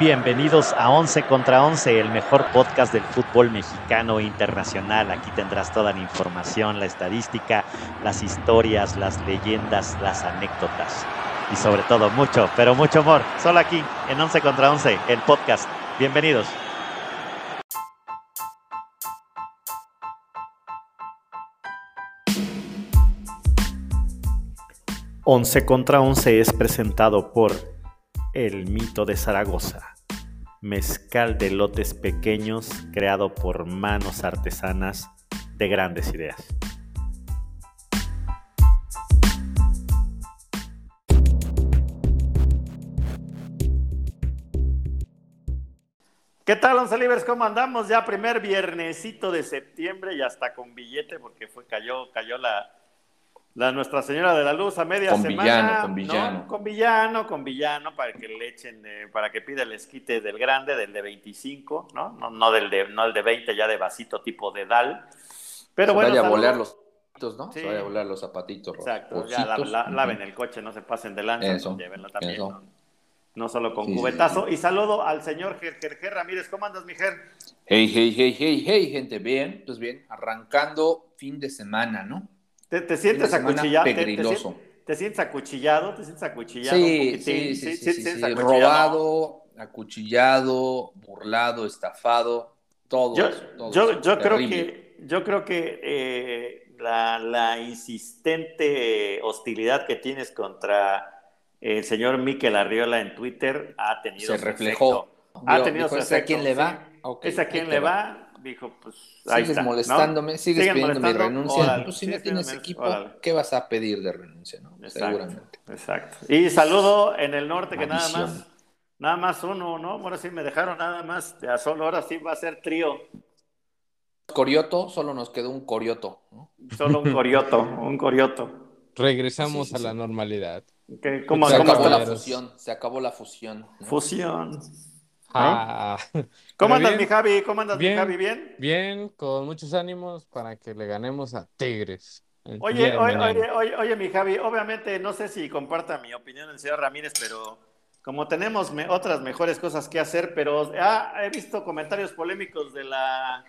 Bienvenidos a 11 contra 11, el mejor podcast del fútbol mexicano e internacional. Aquí tendrás toda la información, la estadística, las historias, las leyendas, las anécdotas. Y sobre todo mucho, pero mucho amor. Solo aquí, en 11 contra 11, el podcast. Bienvenidos. Once contra Once es presentado por El mito de Zaragoza, mezcal de lotes pequeños creado por manos artesanas de grandes ideas. ¿Qué tal, Once Libres? ¿Cómo andamos? Ya primer viernesito de septiembre y hasta con billete porque cayó la Nuestra Señora de la Luz a media semana. Con villano, para que le echen, para que pida el esquite del grande, del de 25, ¿no? No el de 20, ya de vasito tipo de Dal. Pero se bueno. Vaya a volar los zapatitos, ¿no? Sí. Se vaya a volar los zapatitos. Exacto, ya laven el coche, no se pasen de lanza, llévenlo también. No solo con cubetazo. Sí. Y saludo al señor Ger Ramírez. ¿Cómo andas, mi Ger? Hey, gente, bien, pues bien, arrancando fin de semana, ¿no? ¿Te sientes acuchillado? Sí, robado, acuchillado, burlado, estafado, todo. Yo creo que la insistente hostilidad que tienes contra el señor Mikel Arriola en Twitter ha tenido su efecto. Se reflejó. ¿Es a quién le va? Sí. Okay, ¿es a quién le va? Dijo, pues ahí sigues está, molestándome, ¿no? Sigues pidiendo mi renuncia. Órale, pues si no tienes equipo, órale. ¿Qué vas a pedir de renuncia? ¿No? Exacto, seguramente. Exacto. Y saludo en el norte que nada más uno, ¿no? Ahora sí me dejaron nada más, a solo ahora sí va a ser trío. Corioto, solo nos quedó un corioto, ¿no? Solo un corioto, un corioto. Regresamos a la normalidad. ¿Qué? Se acabó la fusión. ¿No? Fusión. Ah. ¿Cómo andas, mi Javi? ¿Bien? Bien, con muchos ánimos para que le ganemos a Tigres. Oye, mi Javi, obviamente no sé si comparta mi opinión el señor Ramírez, pero como tenemos otras mejores cosas que hacer, pero he visto comentarios polémicos de la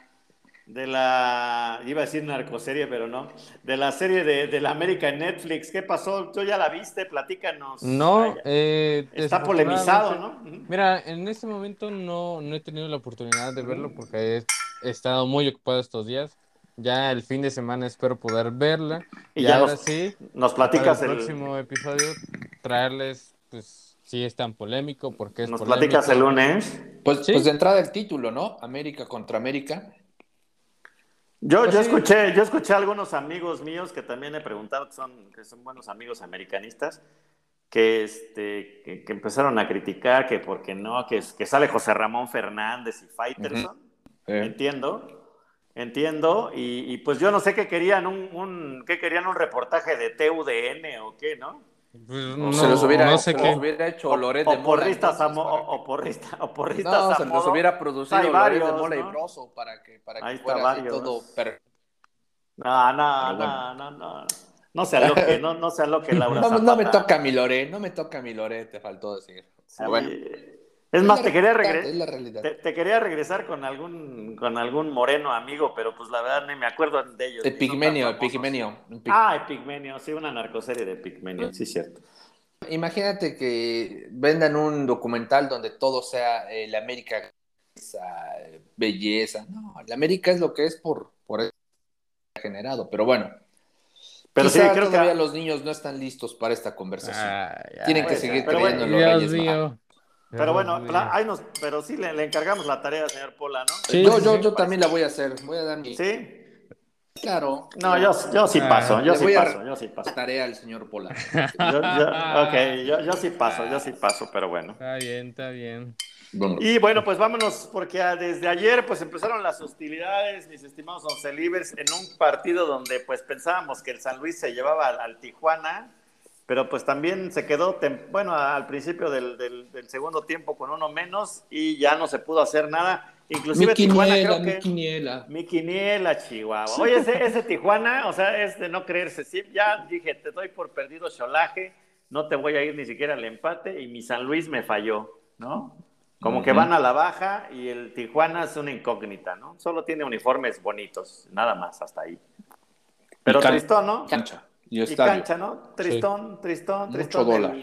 iba a decir narcoserie, pero no, de la serie de la América en Netflix. ¿Qué pasó? ¿Tú ya la viste? Platícanos. No, está polemizado, ¿no? Uh-huh. Mira, en este momento no he tenido la oportunidad de verlo porque he estado muy ocupado estos días. Ya el fin de semana espero poder verla. Y ya ahora sí, nos platicas el próximo episodio, traerles, pues, si es tan polémico, porque es nos polémico. Platicas el lunes. Pues de entrada el título, ¿no? América contra América. Yo escuché a algunos amigos míos que también he preguntado, que son buenos amigos americanistas, que empezaron a criticar que porque no, que sale José Ramón Fernández y Faitelson. Uh-huh. Entiendo, y pues yo no sé qué querían un reportaje de TUDN o qué, ¿no? Pues no, se los hubiera hecho Loret de Mola. O porristas, se los hubiera producido Loret de Mola, ¿no? Y Broso para que fuera así todo perfecto. No. No se aloque, Laura Zapata. No me toca mi Lore, te faltó decir. Sí, bueno. Es más, te quería regresar con algún moreno amigo, pero pues la verdad ni me acuerdo de ellos. Epigmenio. Ah, Epigmenio, sí, una narcoserie de Epigmenio, sí, cierto. Imagínate que vendan un documental donde todo sea la América, esa belleza. No, la América es lo que es por eso generado, pero bueno. Pero sí, creo todavía que los niños no están listos para esta conversación. Tienen que seguir creyendo en los Reyes Magos. Pero bueno, pero sí le encargamos la tarea, señor Pola, ¿no? Sí, yo también la voy a hacer, voy a dar mi... ¿Sí? Claro. No, yo sí paso. Tarea al señor Pola. Yo sí paso, pero bueno. Está bien. Y bueno, pues vámonos, porque desde ayer pues empezaron las hostilidades, mis estimados Once Libres, en un partido donde pues pensábamos que el San Luis se llevaba al Tijuana, pero pues también se quedó, al principio del segundo tiempo con uno menos y ya no se pudo hacer nada. Inclusive mi quiniela, Chihuahua. Oye, ese Tijuana, o sea, es de no creerse. Sí, ya dije, te doy por perdido Xolaje, no te voy a ir ni siquiera al empate y mi San Luis me falló, ¿no? Como que van a la baja y el Tijuana es una incógnita, ¿no? Solo tiene uniformes bonitos, nada más, hasta ahí. Pero Tristón, ¿no? Cancha. Y cancha, ¿no? Tristón, sí. Tristón. Mucho dólar.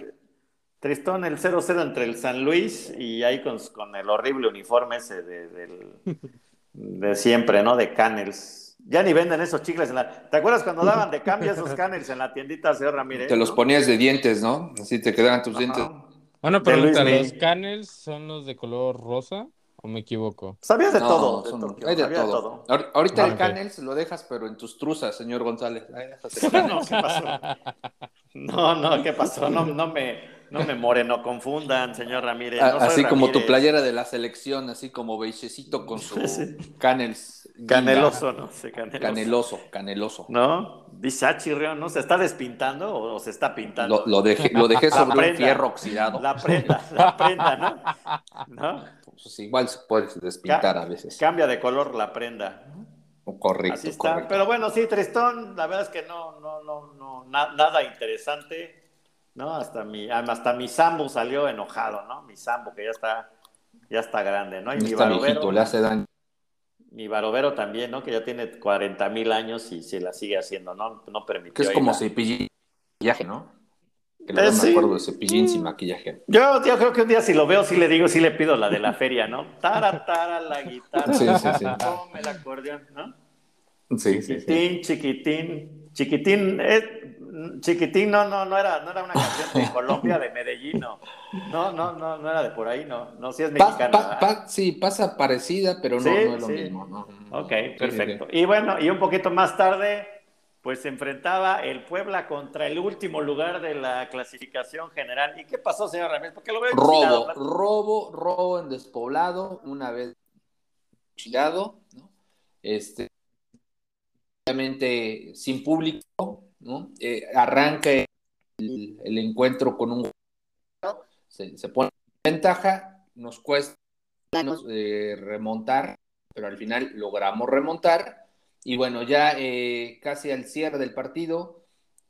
Tristón, el 0-0 entre el San Luis y ahí con el horrible uniforme ese de siempre, ¿no? De Canels. Ya ni venden esos chicles. ¿Te acuerdas cuando daban de cambio esos Canels en la tiendita Señor Ramírez? Te los ponías de dientes, ¿no? Así te quedaban tus dientes. Bueno, pregunta, ¿los Canels son los de color rosa o me equivoco? Sabías de todo. Hay de todo. Ahorita el Canels lo dejas, pero en tus truzas, señor González. Ahí déjate. No, ¿qué pasó? No, ¿qué pasó? No me moreno confundan, señor Ramírez. No así Ramírez. Como tu playera de la selección, así como beigecito con su Canels. Caneloso, ¿no? Sí, caneloso. ¿No? Dice, chirrión, ¿no? ¿Se está despintando o se está pintando? Lo dejé sobre prenda, un fierro oxidado. La prenda, ¿no? Pues igual se puede despintar a veces. Cambia de color la prenda. Correcto. Así está. Correcto. Pero bueno, sí, Tristón, la verdad es que nada interesante. No, hasta mi Sambo salió enojado, ¿no? Mi Sambo, que ya está grande, ¿no? Y mi Barovero, le hace daño. Mi Barovero también, ¿no? Que ya tiene 40,000 años y se la sigue haciendo, ¿no? No permitió. Que es como Cepillín maquillaje, ¿no? Que le dan acuerdo de Cepillín sin maquillaje. Yo creo que un día si lo veo, sí le pido la de la feria, ¿no? Tara, la guitarra, sí. Tome el acordeón, ¿no? Sí. Chiquitín, no era una canción de Colombia, de Medellín, no era de por ahí, no, sí es mexicana. Sí, pasa parecida, pero no es lo mismo. No. Ok, perfecto. Sí. Y bueno, y un poquito más tarde, pues se enfrentaba el Puebla contra el último lugar de la clasificación general. ¿Y qué pasó, señor Ramírez? Porque lo veo enchilado. Robo en Despoblado, una vez enchilado, ¿no? Obviamente sin público, ¿no? Arranca el encuentro con un se pone en ventaja, nos cuesta remontar, pero al final logramos remontar y bueno, ya casi al cierre del partido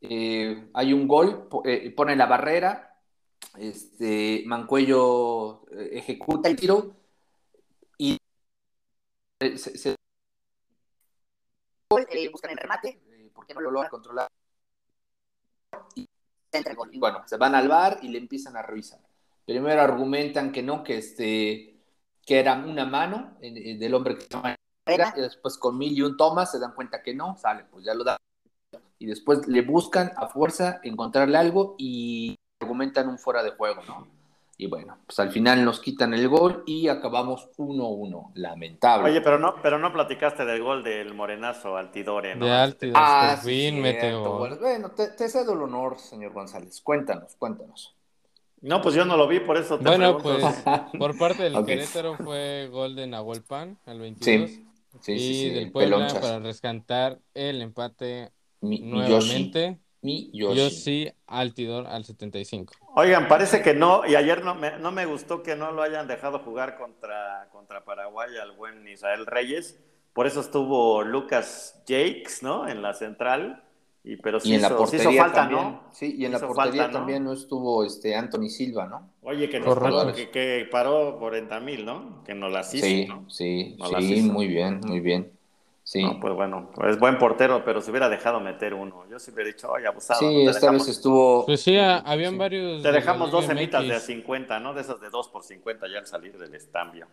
hay un gol, pone la barrera, Mancuello ejecuta el tiro y se buscan el remate, porque no lo logra controlar. Y bueno, se van al VAR y le empiezan a revisar. Primero argumentan que no, que era una mano del hombre que estaba en la. Después con 1,001 tomas se dan cuenta que no, sale, pues ya lo dan. Y después le buscan a fuerza encontrarle algo y argumentan un fuera de juego, ¿no? Y bueno, pues al final nos quitan el gol y acabamos 1-1. Lamentable. Oye, pero no platicaste del gol del morenazo Altidor, ¿no? De Altidor, por fin, Meteo. Bueno, te cedo el honor, señor González. Cuéntanos. No, pues yo no lo vi, por eso te pregunto. Pues, por parte del Querétaro fue gol de Nahuel Pan, al 22. Sí, del Puebla Pelonchas, para rescatar el empate nuevamente. Yo sí, Altidor al 75. Oigan, parece que no, y ayer no me gustó que no lo hayan dejado jugar contra Paraguay al buen Israel Reyes, por eso estuvo Lucas Jakes, ¿no? En la central, pero sí hizo falta también, ¿no? Sí, y en la portería falta, también no estuvo Anthony Silva, ¿no? Oye, que nos paró, que paró 40,000, ¿no? Que nos las hizo, sí, ¿no? Sí, muy bien. Sí. No, pues bueno, es buen portero, pero se hubiera dejado meter uno. Yo siempre he dicho, ay, abusado. Sí, ¿no? Esta vez estuvo... Pues sí, habían varios... Te dejamos dos semitas de 50, ¿no? De esas de 2x50 ya al salir del estampio,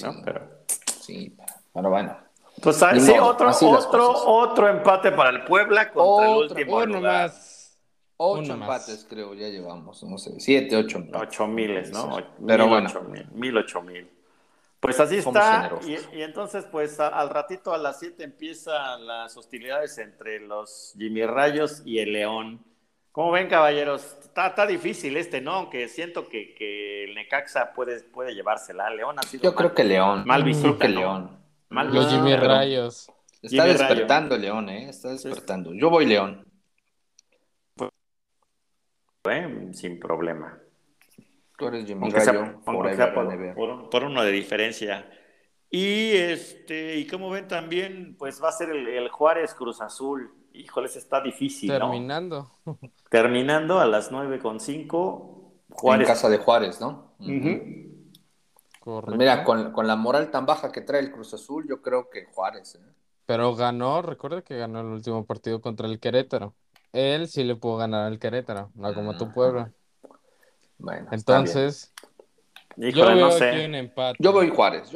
¿no? Sí, pero... Sí, pero bueno. Pues sí, otro empate para el Puebla contra el último lugar. Más. 8 empates, creo, ya llevamos. No sé, 7, 8 empates. 8,000, ¿no? Sí. Pero bueno. 1,000, 8,000. Pues así está, y entonces pues al ratito a las 7 empiezan las hostilidades entre los Jimmy Rayos y el León. ¿Cómo ven, caballeros? Está difícil ¿no? Aunque siento que el Necaxa puede llevársela. León ha sido Yo creo que León. Los Jimmy Rayos. Está despertando León, Está despertando. Yo voy León. Sin problema. Tú eres Jimmy Rayo, por uno de diferencia. Y y como ven también, pues va a ser el Juárez Cruz Azul. Híjoles, está difícil, ¿no? Terminando a las 9:05. En casa de Juárez, ¿no? Uh-huh. Correcto. Mira, con la moral tan baja que trae el Cruz Azul, yo creo que Juárez, ¿eh? Pero ganó, recuerda que ganó el último partido contra el Querétaro. Él sí le pudo ganar al Querétaro, no como tu Puebla. Bueno, entonces, híjole, yo no sé. Aquí un empate. Yo voy Juárez.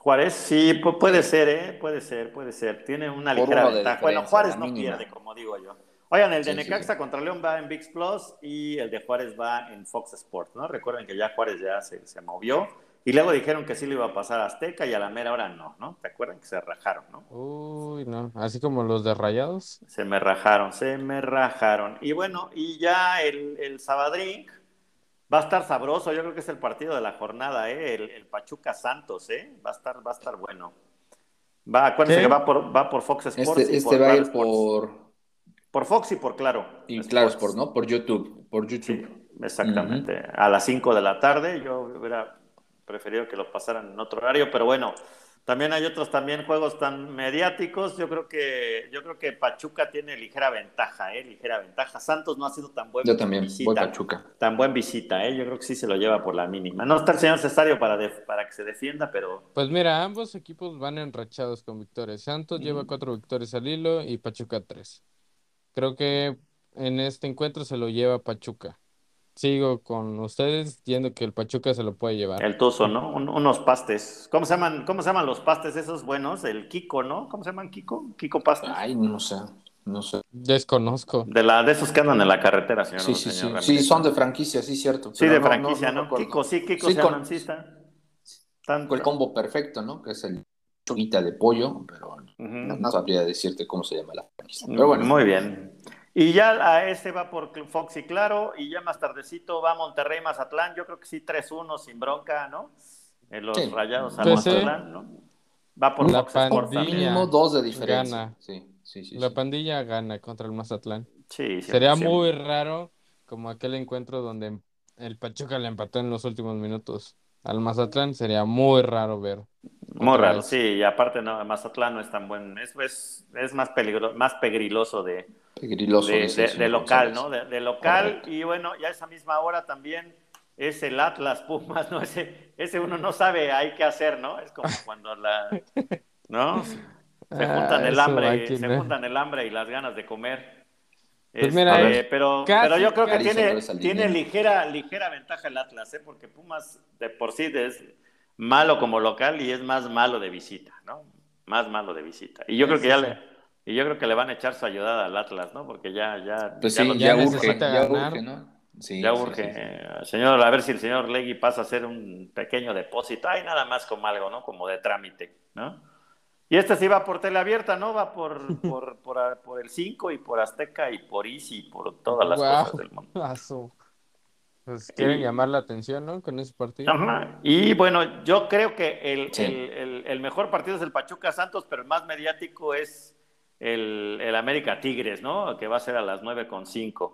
Juárez, sí, puede ser, puede ser. Tiene una ligera ventaja. Bueno, Juárez no pierde, como digo yo. Oigan, el de Necaxa contra León va en ViX Plus y el de Juárez va en Fox Sports, ¿no? Recuerden que ya Juárez ya se movió y luego dijeron que sí le iba a pasar a Azteca y a la mera hora no. ¿Te acuerdan que se rajaron, no? Uy, no. Así como los de Rayados. Se me rajaron. Y bueno, y ya el Sabadrín va a estar sabroso. Yo creo que es el partido de la jornada, ¿eh? El Pachuca Santos, ¿eh? Va a estar bueno. Acuérdense que va por Fox Sports. Este va a ir por Fox y por Claro. Y Claro Sports, ¿no? Por YouTube. Sí, exactamente. Uh-huh. A las 5 de la tarde. Yo hubiera preferido que lo pasaran en otro horario, pero bueno, también hay otros juegos tan mediáticos. Yo creo que Pachuca tiene ligera ventaja, Santos no ha sido tan buen visita. Yo también voy Pachuca. Tan buen visita, Yo creo que sí se lo lleva por la mínima. No está el señor Cesario para que se defienda, pero... Pues mira, ambos equipos van enrachados con victorias. Santos lleva 4 victorias al hilo y Pachuca 3. Creo que en este encuentro se lo lleva Pachuca. Sigo con ustedes diciendo que el Pachuca se lo puede llevar. El Tuzo, ¿no? Unos pastes. ¿Cómo se llaman los pastes esos buenos? El Kiko, ¿no? ¿Cómo se llaman Kiko? ¿Kiko pastes? Ay, no sé. Desconozco. De esos que andan en la carretera, señor. Sí. Sí, son de franquicia, sí, cierto. Sí, de franquicia, ¿no? Kiko sí, se llaman, sí, está. El combo perfecto, ¿no? Que es el chuguita de pollo, pero... No sabría decirte cómo se llama la franquicia. Pero bueno. Muy bien. Y ya a este va por Fox y Claro, y ya más tardecito va Monterrey Mazatlán. Yo creo que sí, 3-1 sin bronca, ¿no? Los Rayados a Mazatlán, ¿no? Va por la Fox Sports también. Mínimo 2 de diferencia. Gana. Sí. La pandilla gana contra el Mazatlán. Sí. Sería muy raro como aquel encuentro donde el Pachuca le empató en los últimos minutos. Al Mazatlán sería muy raro ver. Muy raro, sí, y aparte Mazatlán no es tan bueno. Es más peligroso, más pegriloso de local, ¿no? De local. Correcto. Y bueno, ya a esa misma hora también es el Atlas Pumas, ¿no? Ese uno no sabe ahí qué hacer, ¿no? Es como cuando ¿no? Se juntan el hambre y las ganas de comer. Pues mira, pero yo creo que tiene ligera ventaja el Atlas, ¿eh? Porque Pumas de por sí es malo como local y es más malo de visita, ¿no? Más malo de visita. Y yo creo que le van a echar su ayudada al Atlas, ¿no? Porque ya urge, ¿no? Sí, ya urge. Señor, a ver si el señor Legui pasa a hacer un pequeño depósito. Ay, nada más como algo, ¿no? Como de trámite, ¿no? Y este sí va por teleabierta, ¿no? Va por el 5 y por Azteca y por Easy y por todas las cosas del mundo. Pues quieren llamar la atención, ¿no? Con ese partido. Ajá. Y bueno, yo creo que el mejor partido es el Pachuca Santos, pero el más mediático es el América Tigres, ¿no? Que va a ser a las 9:05.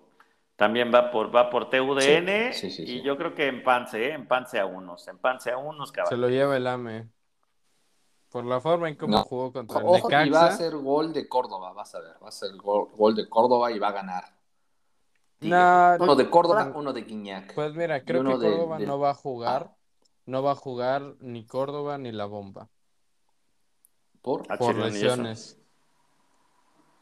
También va por TUDN sí. Y yo creo que empance a unos, cabrón. Se lo lleva el AME. Por la forma en cómo jugó contra el Necaxa. Y va a ser gol de Córdoba, vas a ver. Va a ser gol de Córdoba y va a ganar. Uno de Córdoba, uno de Guiñac. Pues mira, creo que Córdoba no va a jugar. No va a jugar ni Córdoba ni la bomba. Por lesiones.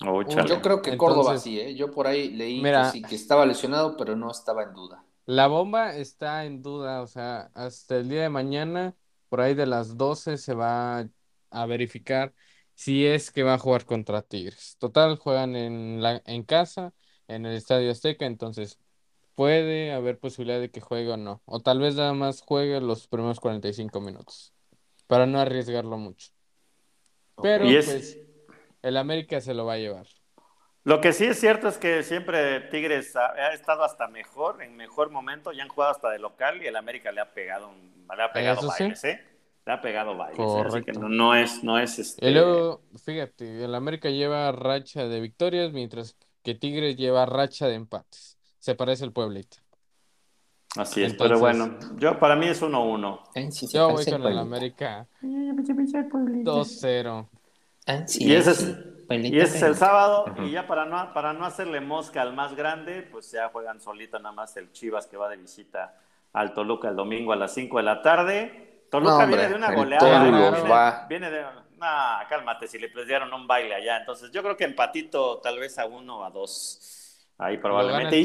Yo creo que Córdoba sí, ¿eh? Yo por ahí leí que estaba lesionado, pero no estaba en duda. La bomba está en duda, o sea, hasta el día de mañana, por ahí de las 12 se va a verificar si es que va a jugar contra Tigres. Total, juegan en casa, en el Estadio Azteca, entonces puede haber posibilidad de que juegue o no. O tal vez nada más juegue los primeros 45 minutos, para no arriesgarlo mucho. Pero pues el América se lo va a llevar. Lo que sí es cierto es que siempre Tigres ha estado hasta mejor, en mejor momento, ya han jugado hasta de local y el América le ha pegado bailes, ¿eh? Le ha pegado bailes, así que no es. Y luego, fíjate, el América lleva racha de victorias, mientras que Tigres lleva racha de empates. Se parece el Pueblito. Así es, entonces, pero bueno, para mí es 1-1. Yo voy con el América 2-0. Y ese es... Y es el sábado, y ya para no hacerle mosca al más grande, pues ya juegan solito nada más el Chivas que va de visita al Toluca el domingo a las 5 de la tarde. Toluca no, hombre, viene de una goleada. Cálmate, si le dieron un baile allá. Entonces yo creo que empatito tal vez a 1 o a 2. Ahí probablemente.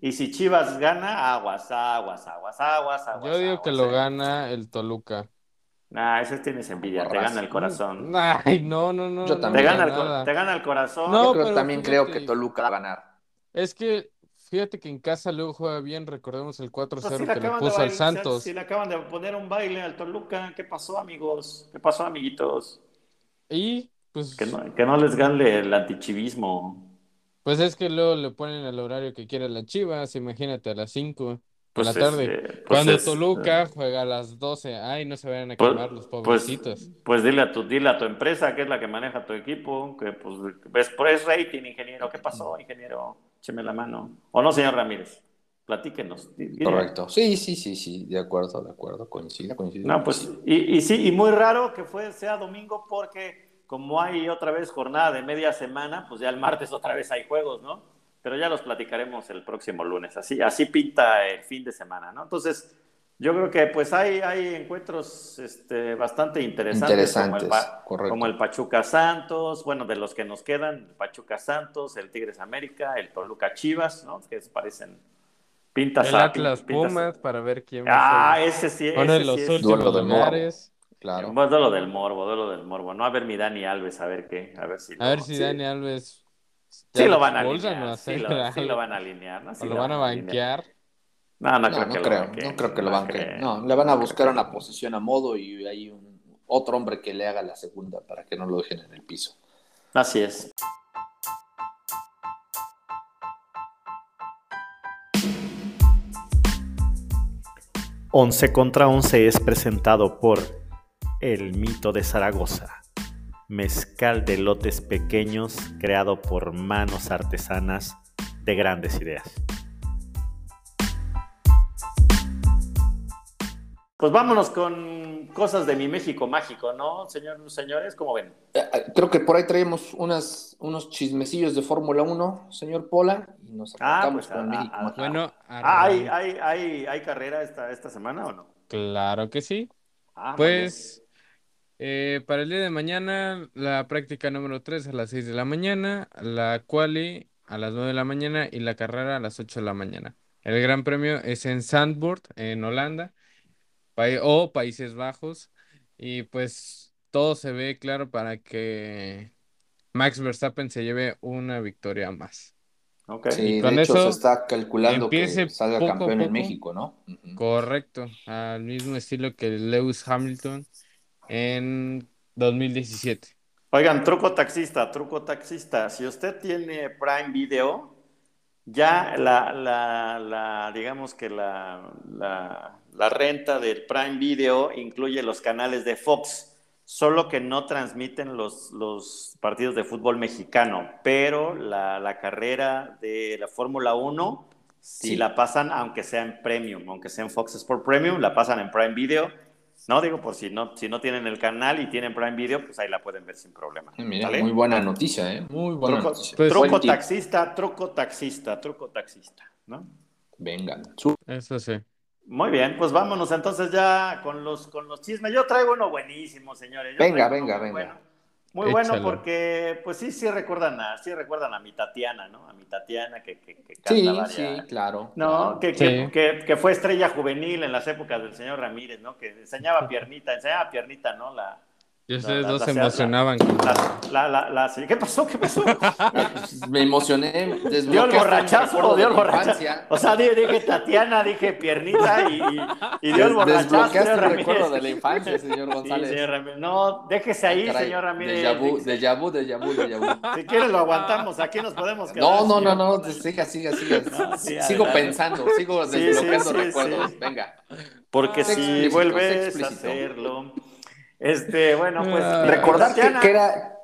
Y si Chivas gana, aguas. Yo digo que lo gana el Toluca. Nah, ese tienes envidia, te gana el corazón. Ay, no. Yo también. Te gana el corazón. No, yo también creo que Toluca va a ganar. Es que fíjate que en casa luego juega bien, recordemos el 4-0 que le puso al Santos. Si le acaban de poner un baile al Toluca, ¿qué pasó, amigos? ¿Qué pasó, amiguitos? Y pues que no les gane el antichivismo. Pues es que luego le ponen el horario que quiera la Chivas, imagínate, a las 5. Pues la tarde, Toluca juega a las 12, ay, no se vayan a quemar los pobrecitos. Pues dile a tu empresa, que es la que maneja tu equipo, que pues es rating, ingeniero. ¿Qué pasó, ingeniero? Écheme la mano. ¿O no, señor Ramírez? Platíquenos. Dile. Correcto. Sí, de acuerdo, coincido. No, pues, y muy raro que sea domingo, porque como hay otra vez jornada de media semana, pues ya el martes otra vez hay juegos, ¿no? Pero ya los platicaremos el próximo lunes. Así pinta el fin de semana, ¿no? Entonces, yo creo que pues hay encuentros bastante interesantes como el Pachuca Santos, bueno, de los que nos quedan, el Pachuca Santos, el Tigres América, el Toluca Chivas, ¿no? Que parecen pintas. El Atlas Pumas, para ver quién va a ser. Ese sí es. Bueno, los últimos lugares. Claro. Bueno, duelo del morbo. No, a ver mi Dani Alves, a ver si Dani Alves... Sí lo van a alinear, ¿no? ¿O lo van a banquear? No creo que lo banquen. No, le van a buscar una posición a modo y hay otro hombre que le haga la segunda para que no lo dejen en el piso. Así es. Once contra Once es presentado por El Mito de Zaragoza. Mezcal de lotes pequeños creado por manos artesanas de grandes ideas. Pues vámonos con cosas de mi México mágico, ¿no, señores? ¿Cómo ven? Creo que por ahí traemos unos chismecillos de Fórmula 1, señor Pola, y nos arrancamos con México mágico. Bueno, ¿hay carrera esta semana o no? Claro que sí. Pues... para el día de mañana, la práctica número 3 a las 6 de la mañana, la quali a las 9 de la mañana y la carrera a las 8 de la mañana. El gran premio es en Zandvoort, en Holanda, o Países Bajos, y pues todo se ve claro para que Max Verstappen se lleve una victoria más. Okay. Sí, de hecho se está calculando que salga campeón en México, ¿no? Uh-huh. Correcto, al mismo estilo que Lewis Hamilton en 2017. Oigan, truco taxista, si usted tiene Prime Video, ya digamos que la renta del Prime Video incluye los canales de Fox, solo que no transmiten los partidos de fútbol mexicano, pero la carrera de la Fórmula 1 sí la pasan, aunque sea en Fox Sport Premium, la pasan en Prime Video. No, digo, por si no tienen el canal y tienen Prime Video, pues ahí la pueden ver sin problema. Mira, muy buena noticia, ¿eh? Muy buena noticia. Pues, truco taxista, ¿no? Venga. Eso sí. Muy bien, pues vámonos entonces ya con los chismes. Yo traigo uno buenísimo, señores. Venga. Muy bueno, porque pues sí recuerdan a mi Tatiana, ¿no? A mi Tatiana que canta varias, claro. No, claro. Que fue estrella juvenil en las épocas del señor Ramírez, ¿no? Que enseñaba piernita, ¿no? Y ustedes dos se emocionaban. ¿Qué pasó? Me emocioné. Dio el borrachazo. O sea, dije Tatiana, dije piernita y dio el borrachazo. Desbloqueaste el recuerdo de la infancia, señor González. Sí, señor Ramírez. No, déjese ahí, caray, señor Ramírez. Déjà vu. Si quieres lo aguantamos, aquí nos podemos quedar. No, siga. No, sí, sigo pensando, sigo desbloqueando recuerdos. Sí. Venga. Porque si vuelves a hacerlo... bueno, pues... recordar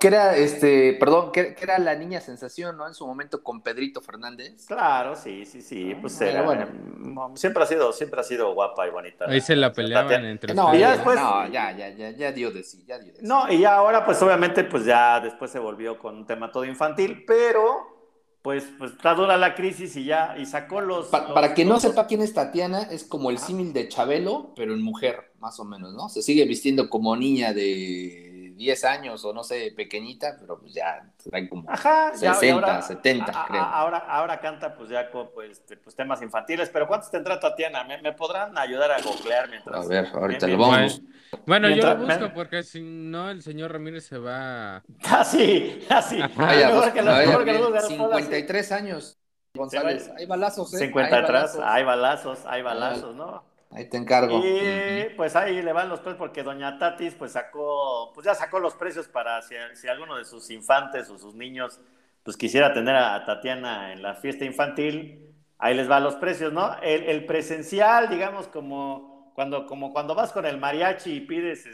que era la niña sensación, ¿no? En su momento con Pedrito Fernández. Claro, sí, pues era... Bueno. Siempre ha sido guapa y bonita. Ahí se la peleaban entre... No, y ya después... ya dio de sí. No, y ya ahora, pues obviamente, ya después se volvió con un tema todo infantil, pero... pues está dura la crisis y ya, y sacó los... para quien no sepa quién es Tatiana, es como el símil de Chabelo, pero en mujer, más o menos, ¿no? Se sigue vistiendo como niña de 10 años o no sé, pequeñita, pero pues ya trae como 60, 70, creo. Ahora canta pues ya con pues temas infantiles, pero ¿cuántos tendrá Tatiana? ¿Me podrán ayudar a googlear mientras? A ver, ahorita lo vamos. Bueno, mientras, yo lo busco porque si no el señor Ramírez se va... Así. Vaya, 53 años, González. Hay balazos, ¿eh? 53, hay balazos, ¿no? Ahí te encargo. Y pues ahí le van los precios porque doña Tatis pues ya sacó los precios para si alguno de sus infantes o sus niños pues quisiera tener a Tatiana en la fiesta infantil, ahí les va los precios, ¿no? El presencial, digamos, como cuando vas con el mariachi y pides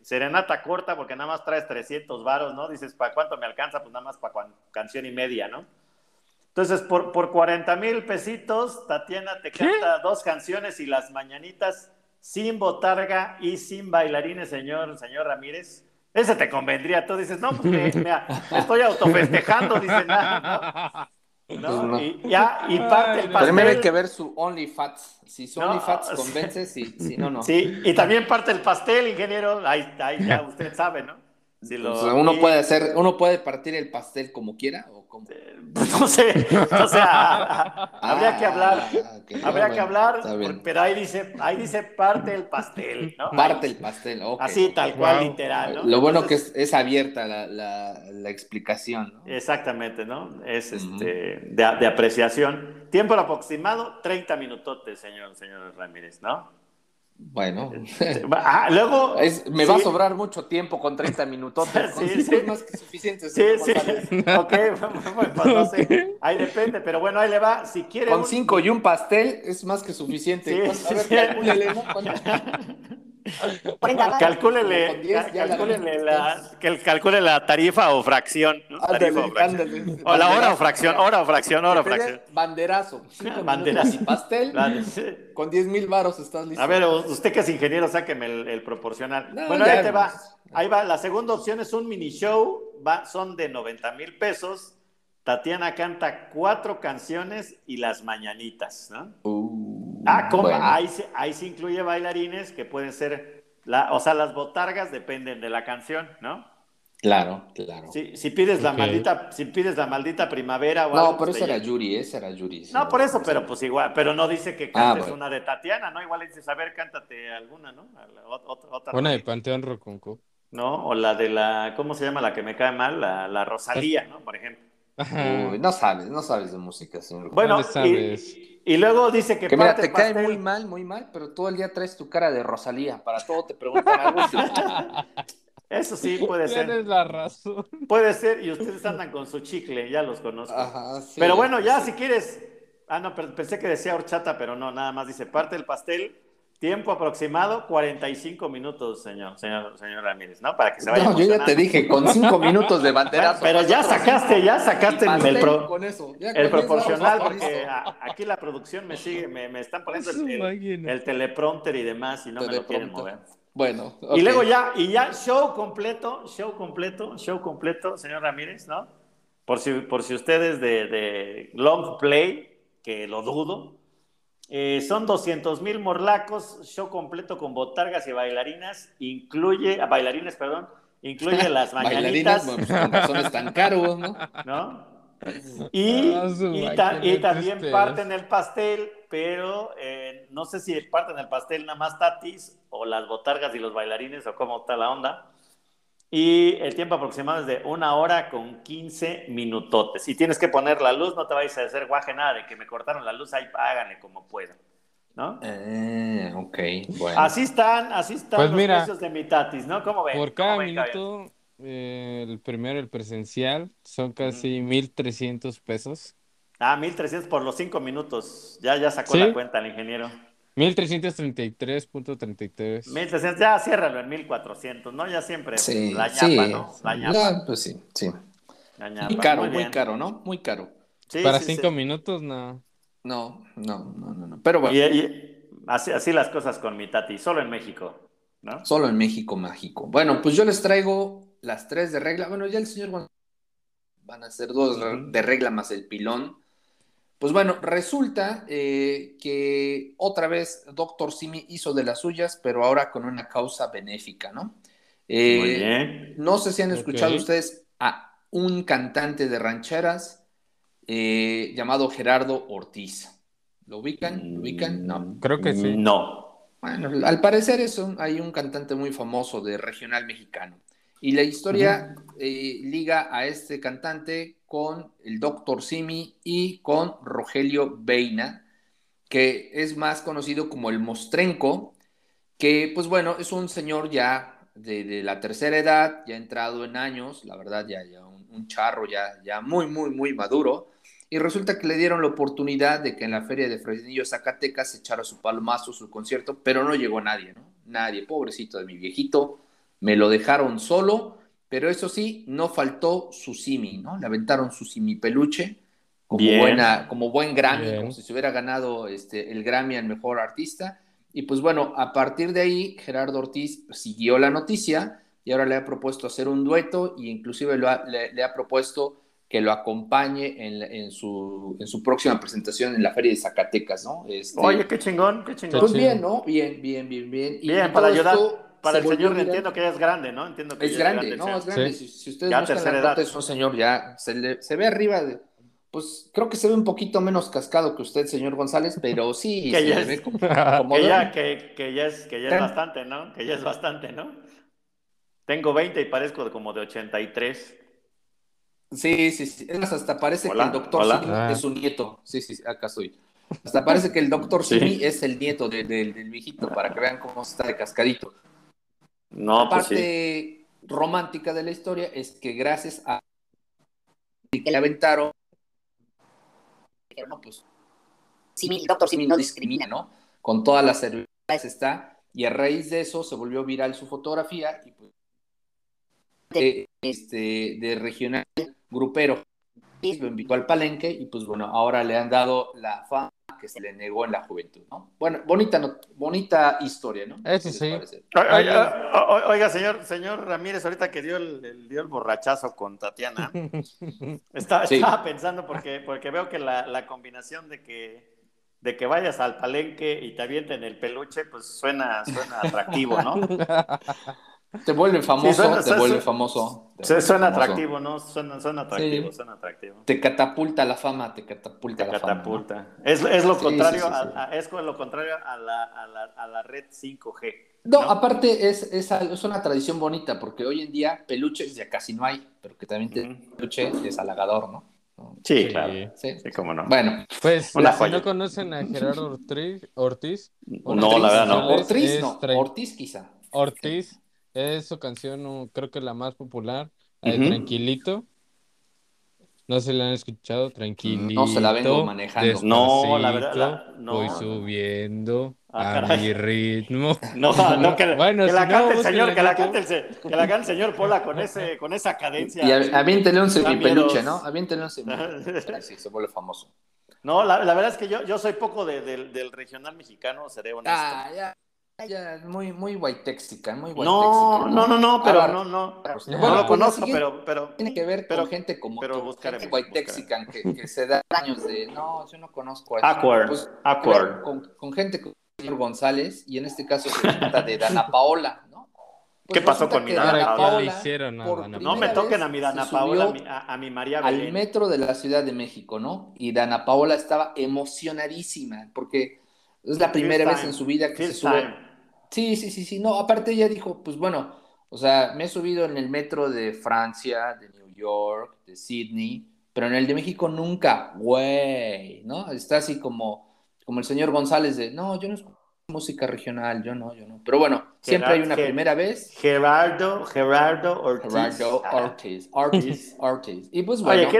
serenata corta porque nada más traes 300 varos, ¿no? Dices, ¿para cuánto me alcanza? Pues nada más para canción y media, ¿no? Entonces, por 40,000 pesitos, Tatiana te canta dos canciones y las mañanitas sin botarga y sin bailarines, señor Ramírez. Ese te convendría. Tú dices, no, pues me estoy autofestejando, dice nada, ¿no? No. Y parte el pastel. Primero hay que ver su OnlyFans. Si su OnlyFans convence, sí, no. Sí, y también parte el pastel, ingeniero. Ahí ya usted sabe, ¿no? Si uno puede partir el pastel como quiera o como... no sé, o sea, habría que hablar, pero ahí dice parte el pastel, ¿no? Parte el pastel, ok. Así, tal cual, literal, ¿no? Lo bueno entonces, que es abierta la explicación, ¿no? Exactamente, ¿no? Es de apreciación. Tiempo aproximado, 30 minutotes, señor Ramírez, ¿no? Bueno, luego me va a sobrar mucho tiempo con 30 minutos. Sí, es más que suficiente. Sí. Ok, pues no sé. Ahí depende, pero bueno, ahí le va. Si quiere. Con 5 y un pastel es más que suficiente. Sí, calcúlele, ¿no? Calcúlele la tarifa o fracción. ¿No? Ándale. O la hora o fracción, hora o fracción. Banderazo. 5 banderazo. Y pastel. Con 10,000 varos estás listo. A ver, usted que es ingeniero, sáqueme el proporcional. No, bueno, ahí te va. Ahí va. La segunda opción es un mini show. Son de 90,000 pesos. Tatiana canta 4 canciones y las mañanitas, ¿no? Bueno. Ahí se incluye bailarines que pueden ser, las botargas dependen de la canción, ¿no? Claro. Si pides la maldita primavera o algo. No, pero esa era Yuri. No, por eso, pero pues igual, pero no dice que cantes una de Tatiana, ¿no? Igual dices, a ver, cántate alguna, ¿no? Otra una de Panteón Roconcó. No, o la de la, ¿cómo se llama? La que me cae mal, la Rosalía, ¿no? Por ejemplo. Uy, no sabes de música, señor. Bueno, no sabes. Y luego dice que mira, te cae muy mal, pero todo el día traes tu cara de Rosalía, para todo te preguntan algo. Eso sí, puede ser. Tienes la razón. Puede ser, y ustedes andan con su chicle, ya los conozco. Ajá, sí, pero bueno, ya sí. Si quieres... no, pensé que decía horchata, pero no, nada más dice parte del pastel, tiempo aproximado, 45 minutos, señor Ramírez, ¿no? Para que se vaya emocionando. Yo ya te dije, con 5 minutos de banderazo. Pero ya sacaste pastel, el proporcional, porque aquí la producción me sigue, me están poniendo el teleprompter y demás, y no me lo quieren mover. Bueno, okay. Y luego ya show completo, señor Ramírez, ¿no? Por si ustedes de long play, que lo dudo, son 200,000 morlacos, show completo con botargas y bailarinas, incluye las mañanitas. Bailarinas, bueno, pues, son tan caros, ¿no? Y también parten el pastel, pero no sé si parten el pastel nada más Tatis o las botargas y los bailarines o cómo está la onda. Y el tiempo aproximado es de 1 hora con 15 minutotes. Y tienes que poner la luz, no te vayas a hacer guaje nada de que me cortaron la luz, ahí háganle como puedan, ¿no? Ok, bueno. Así están pues los precios de mi Tatis, ¿no? ¿Cómo ven? Por cada minuto... el primero, el presencial, son casi 1,300 pesos. 1,300 por los 5 minutos. Ya sacó la cuenta el ingeniero. 1,333.33. 1,300, ya ciérralo en 1,400, ¿no? Ya siempre la ñapa, ¿no? La ñapa. No, pues sí. La ñapa. Muy caro, ¿no? Muy caro. Sí, para 5 minutos, no. No. Pero bueno. Y así las cosas con mi Tati, solo en México, ¿no? Solo en México mágico. Bueno, pues yo les traigo... Las 3 de regla. Bueno, ya el señor van a ser dos de regla más el pilón. Pues bueno, resulta que otra vez Dr. Simi hizo de las suyas, pero ahora con una causa benéfica, ¿no? Muy bien. No sé si han escuchado ustedes a un cantante de rancheras llamado Gerardo Ortiz. ¿Lo ubican? No. Creo que sí. No. Bueno, al parecer es hay un cantante muy famoso de regional mexicano. Y la historia liga a este cantante con el Dr. Simi y con Rogelio Beina, que es más conocido como el Mostrenco, que, pues bueno, es un señor ya de la tercera edad, ya entrado en años, la verdad, ya un charro, ya muy, muy, muy maduro. Y resulta que le dieron la oportunidad de que en la feria de Fresnillo, Zacatecas, echara su palomazo, su concierto, pero no llegó nadie, ¿no? Nadie, pobrecito de mi viejito. Me lo dejaron solo, pero eso sí, no faltó su Simi, ¿no? Le aventaron su Simi peluche como buen Grammy, como si se hubiera ganado el Grammy al mejor artista. Y pues bueno, a partir de ahí, Gerardo Ortiz siguió la noticia y ahora le ha propuesto hacer un dueto e inclusive le ha propuesto que lo acompañe en su próxima presentación en la Feria de Zacatecas, ¿no? Oye, qué chingón. Pues bien, ¿no? Bien. Bien, para ayudar. Para el señor, entiendo que ya es grande, ¿no? Entiendo que es grande. Sí. Si ustedes buscan la foto, es un señor ya, se ve arriba, pues creo que se ve un poquito menos cascado que usted, señor González, pero sí. Que ya es bastante, ¿no? Que ya es bastante, ¿no? Tengo 20 y parezco como de 83. Sí. Hasta parece que el doctor Simi es su nieto. Sí, acá estoy. Hasta parece que el doctor Simi es el nieto del viejito, para que vean cómo está de cascadito. No, la parte romántica de la historia es que gracias a que le aventaron, no, pues el doctor Simi no discrimina, ¿no? Con todas las celebridades está, y a raíz de eso se volvió viral su fotografía y pues de regional grupero lo invitó al palenque y pues bueno, ahora le han dado la fama que se le negó en la juventud, ¿no? Bueno, bonita historia, ¿no? Sí. Oiga, señor Ramírez, ahorita que dio el borrachazo con Tatiana, estaba pensando porque veo que la combinación de que vayas al palenque y te avienten el peluche, pues suena atractivo, ¿no? Te vuelve famoso, Suena atractivo, ¿no? Suena atractivo. Te catapulta la fama, te catapulta. Fama, ¿no? Es lo contrario, a la red 5G. No, aparte es una tradición bonita, porque hoy en día peluches ya casi no hay, pero que también peluche es halagador, ¿no? Sí, claro. Sí, cómo no. Bueno, pues si no conocen a Gerardo Ortiz. No, la verdad no. Ortiz quizá. Ortiz. Es su canción, creo que la más popular, la de Tranquilito. No se la han escuchado, Tranquilito. No se la vengo manejando. No, la verdad. No. Voy subiendo a mi ritmo. No, que la cante el señor Pola con esa cadencia. Y aviéntele un semipeluche, ¿no? Aviéntele un semipeluche. Sí, se vuelve famoso. No, la verdad es que yo soy poco del regional mexicano, seré honesto. Muy guaytexica, muy guaytexica. No, pero no. Bueno, no lo conozco, pero tiene que ver con gente como guaytexica que se da años de yo no conozco eso. Awkward. Con gente como el señor González, y en este caso se trata de Danna Paola, ¿no? Pues ¿qué pasó con mi Danna Paola? Hicieron no me toquen a mi Danna Paola, a mi María Belén. Al metro de la Ciudad de México, ¿no? Y Danna Paola estaba emocionadísima, porque es la primera vez en su vida que se sube. Sí. No, aparte ella dijo, pues bueno, o sea, me he subido en el metro de Francia, de New York, de Sydney, pero en el de México nunca, güey, ¿no? Está así como el señor González yo no escucho música regional, yo no. Pero bueno, siempre hay una primera vez. Gerardo Ortiz. Y pues bueno, oye,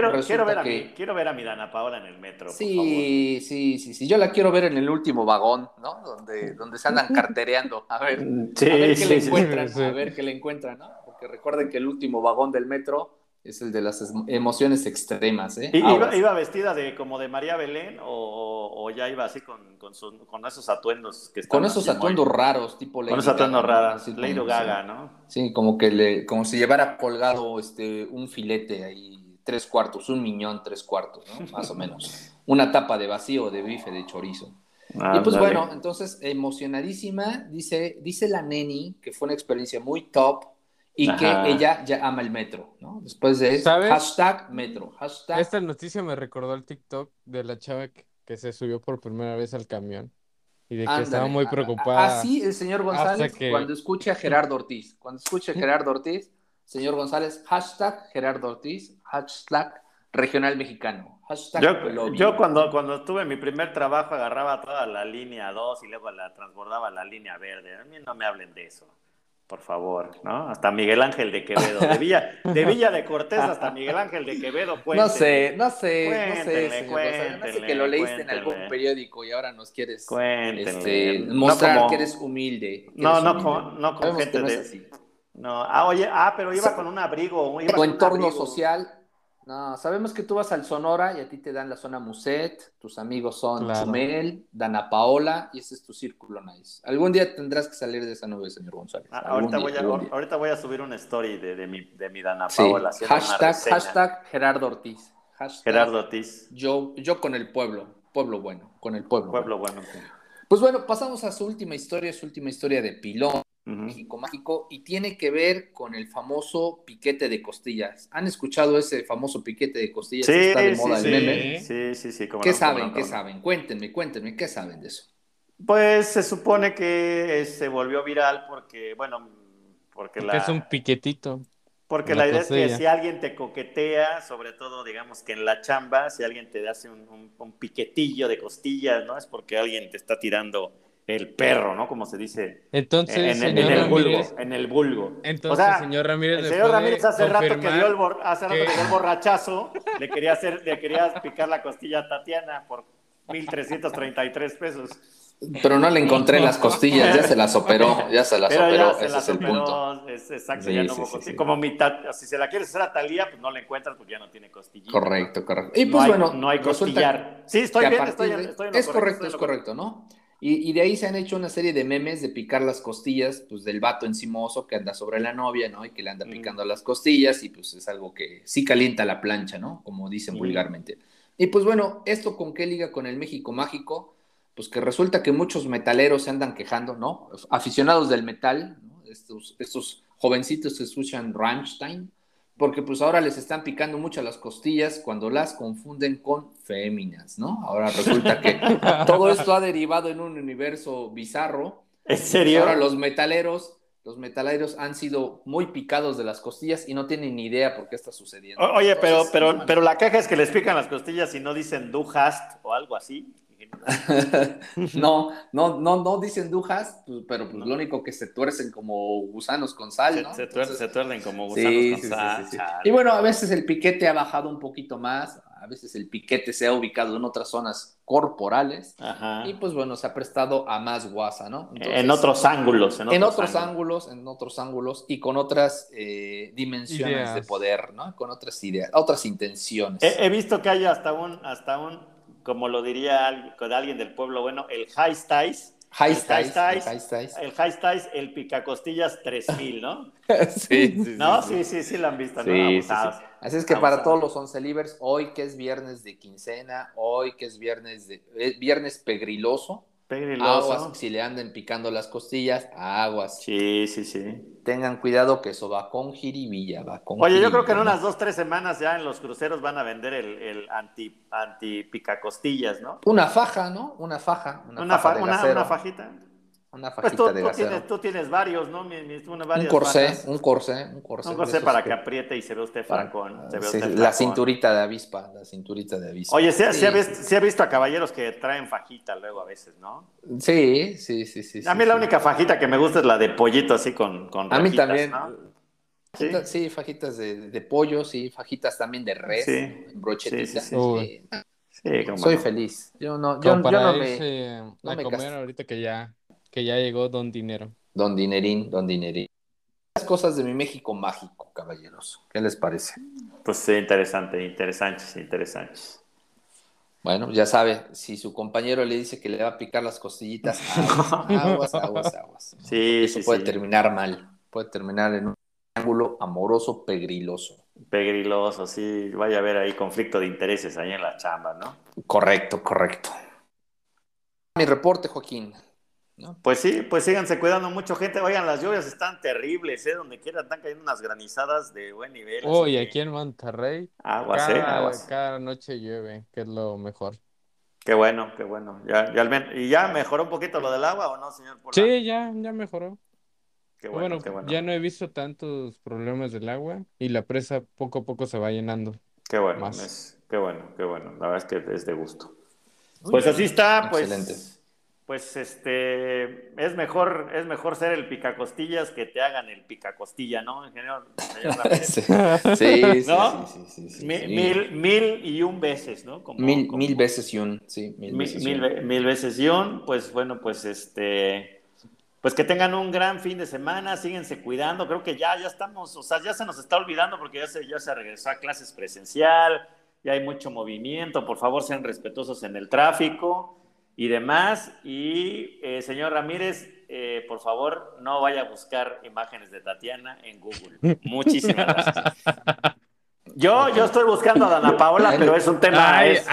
quiero ver a mi Danna Paola en el metro, por favor. Sí. Yo la quiero ver en el último vagón, ¿no? Donde se andan cartereando. A ver qué le encuentran, ¿no? Porque recuerden que el último vagón del metro es el de las emociones extremas, ¿eh? ¿Iba vestida como de María Belén o ya iba así con esos atuendos que están? Con esos atuendos raros, tipo Lady Gaga. Con esos atuendos raros, Lady Gaga, ¿no? Sí, como si llevara colgado un filete ahí tres cuartos, un miñón tres cuartos, ¿no? Más o menos. Una tapa de vacío de bife de chorizo. Ah, y pues dale. Bueno, entonces emocionadísima, dice la neni que fue una experiencia muy top y que ella ya ama el metro, ¿no? Después de ¿sabes? Hashtag metro. Hashtag... Esta noticia me recordó el TikTok de la chava que se subió por primera vez al camión. Y de que ándale, estaba muy preocupada. Así el señor González que... cuando escuche a Gerardo Ortiz. Cuando escuche a Gerardo Ortiz, señor González, hashtag Gerardo Ortiz, hashtag regional mexicano. Yo cuando estuve en mi primer trabajo agarraba toda la línea 2 y luego la transbordaba la línea verde. A mí no me hablen de eso, por favor, ¿no? Hasta Miguel Ángel de Quevedo. De Villa de Cortés hasta Miguel Ángel de Quevedo. Cuéntenle. No sé, no sé que lo leíste en algún periódico y ahora nos quieres mostrar que eres humilde. No con gente no de... No, pero iba con un abrigo. Tu entorno social... No, sabemos que tú vas al Sonora y a ti te dan la zona Muset, tus amigos son Chumel, Danna Paola, y ese es tu círculo nice. Algún día tendrás que salir de esa nube, señor González. Ahorita voy a subir una story de mi Danna Paola. Sí. Hashtag Gerardo Ortiz. Hashtag Gerardo Ortiz. Yo con el pueblo bueno, con el pueblo bueno. Sí. Pues bueno, pasamos a su última historia de pilón. México mágico, y tiene que ver con el famoso piquete de costillas. ¿Han escuchado ese famoso piquete de costillas que está de moda el meme? Sí. ¿Qué saben? Cuéntenme, ¿qué saben de eso? Pues se supone que se volvió viral porque es un piquetito. Porque la idea costilla. Es que si alguien te coquetea, sobre todo digamos que en la chamba, si alguien te hace un piquetillo de costillas, ¿no? Es porque alguien te está tirando... el perro, ¿no? Como se dice. Entonces, en el vulgo. Entonces, o sea, el señor Ramírez hace rato que dio el borrachazo, le quería picar la costilla a Tatiana por 1,333 pesos. Pero no le encontré las costillas, ya se las operó, ese es el punto. Exacto, sí, ya no hubo costillas. Sí. Como mitad, si se la quieres hacer a Talía, pues no la encuentras porque ya no tiene costillita. Correcto. Y pues no hay costillar. Sí, estoy bien, estoy en lo correcto. Es correcto, ¿no? Y de ahí se han hecho una serie de memes de picar las costillas, pues del vato encimoso que anda sobre la novia, ¿no? Y que le anda picando las costillas y pues es algo que sí calienta la plancha, ¿no? Como dicen vulgarmente. Y pues bueno, ¿esto con qué liga con el México mágico? Pues que resulta que muchos metaleros se andan quejando, ¿no? Aficionados del metal, ¿no? Estos jovencitos que escuchan Rammstein, porque pues ahora les están picando mucho las costillas cuando las confunden con féminas, ¿no? Ahora resulta que todo esto ha derivado en un universo bizarro. ¿En serio? Ahora los metaleros han sido muy picados de las costillas y no tienen ni idea por qué está sucediendo. Oye, entonces, pero la caja es que les pican las costillas y no dicen "du hast" o algo así. No dicen dujas, pero pues lo único que se tuercen como gusanos con sal, ¿no? Se tuercen como gusanos con sal. Sí. Y bueno, a veces el piquete ha bajado un poquito más, a veces el piquete se ha ubicado en otras zonas corporales. Ajá. Y pues bueno, se ha prestado a más guasa, ¿no? Entonces, en otros ángulos y con otras dimensiones ideas de poder, ¿no? Con otras ideas, otras intenciones. He visto que hay hasta un como lo diría alguien del pueblo bueno, el high styles, el picacostillas 3000, ¿no? Sí, lo han visto, ¿no? Abusados. Así es que para todos los once livers, hoy que es viernes de quincena, hoy que es viernes pegriloso, aguas, si le andan picando las costillas, aguas. Sí. Tengan cuidado que eso va con jiribilla, Oye, yo creo que en unas 2-3 semanas ya en los cruceros van a vender el anti-picacostillas, ¿no? Una faja, ¿no? Una fajita. Una fajita pues de acero. Tú tienes varios, ¿no? Un corsé. Un corsé para que apriete y se vea usted francón. La cinturita de avispa, Oye, ¿sí ha visto a caballeros que traen fajita luego a veces, ¿no? Sí. A mí la única fajita que me gusta es la de pollito así con rajitas, a mí también, ¿no? Sí, fajitas de pollo, sí, fajitas también de res, brochetitas. Sí, soy feliz. Yo no me comer ahorita que ya llegó Don Dinero. Don Dinerín. Las cosas de mi México mágico, caballeros. ¿Qué les parece? Pues sí, interesante. Bueno, ya sabe, si su compañero le dice que le va a picar las costillitas, aguas. Eso puede terminar mal. Puede terminar en un ángulo amoroso pegriloso. Pegriloso, sí, vaya a haber ahí conflicto de intereses ahí en la chamba, ¿no? Correcto, correcto. Mi reporte, Joaquín. ¿No? Pues sí, pues síganse cuidando mucho, gente. Vayan, las lluvias están terribles, ¿eh? Donde quiera están cayendo unas granizadas de buen nivel. Uy, aquí en Monterrey. Aguas, aguas. Cada noche llueve, que es lo mejor. Qué bueno, qué bueno. ¿Y ya mejoró un poquito lo del agua o no, señor Pola? Sí, ya mejoró. Qué bueno, qué bueno. Ya no he visto tantos problemas del agua y la presa poco a poco se va llenando. Qué bueno, qué bueno, qué bueno. La verdad es que es de gusto. Pues así está, pues. Excelente. Pues es mejor ser el picacostillas que te hagan el picacostilla, ¿no, ingeniero? Sí, sí, ¿no? Sí. Mil y un veces, ¿no? Mil veces y un. Pues bueno, pues pues que tengan un gran fin de semana, síguense cuidando. Creo que ya estamos, o sea, ya se nos está olvidando porque ya se regresó a clases presencial, ya hay mucho movimiento. Por favor, sean respetuosos en el tráfico y demás. Y señor Ramírez, por favor, no vaya a buscar imágenes de Tatiana en Google. Muchísimas gracias. Yo estoy buscando a Danna Paola, pero es un tema. Es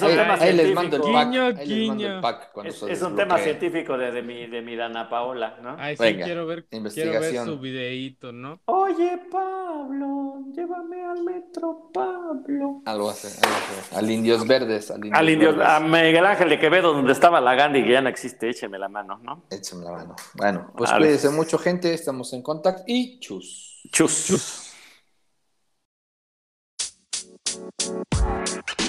un tema científico. Es un tema científico de mi Danna Paola, ¿no? Ay, sí. Venga, quiero ver su videíto, ¿no? Oye, Pablo, llévame al metro, Pablo. Algo hace. Al Indios Verdes. A Miguel Ángel de Quevedo, donde estaba la Gandhi, que ya no existe. Écheme la mano, ¿no? Écheme la mano. Bueno, pues cuídense mucho, gente. Estamos en contacto y chus. Chus. We'll be right back.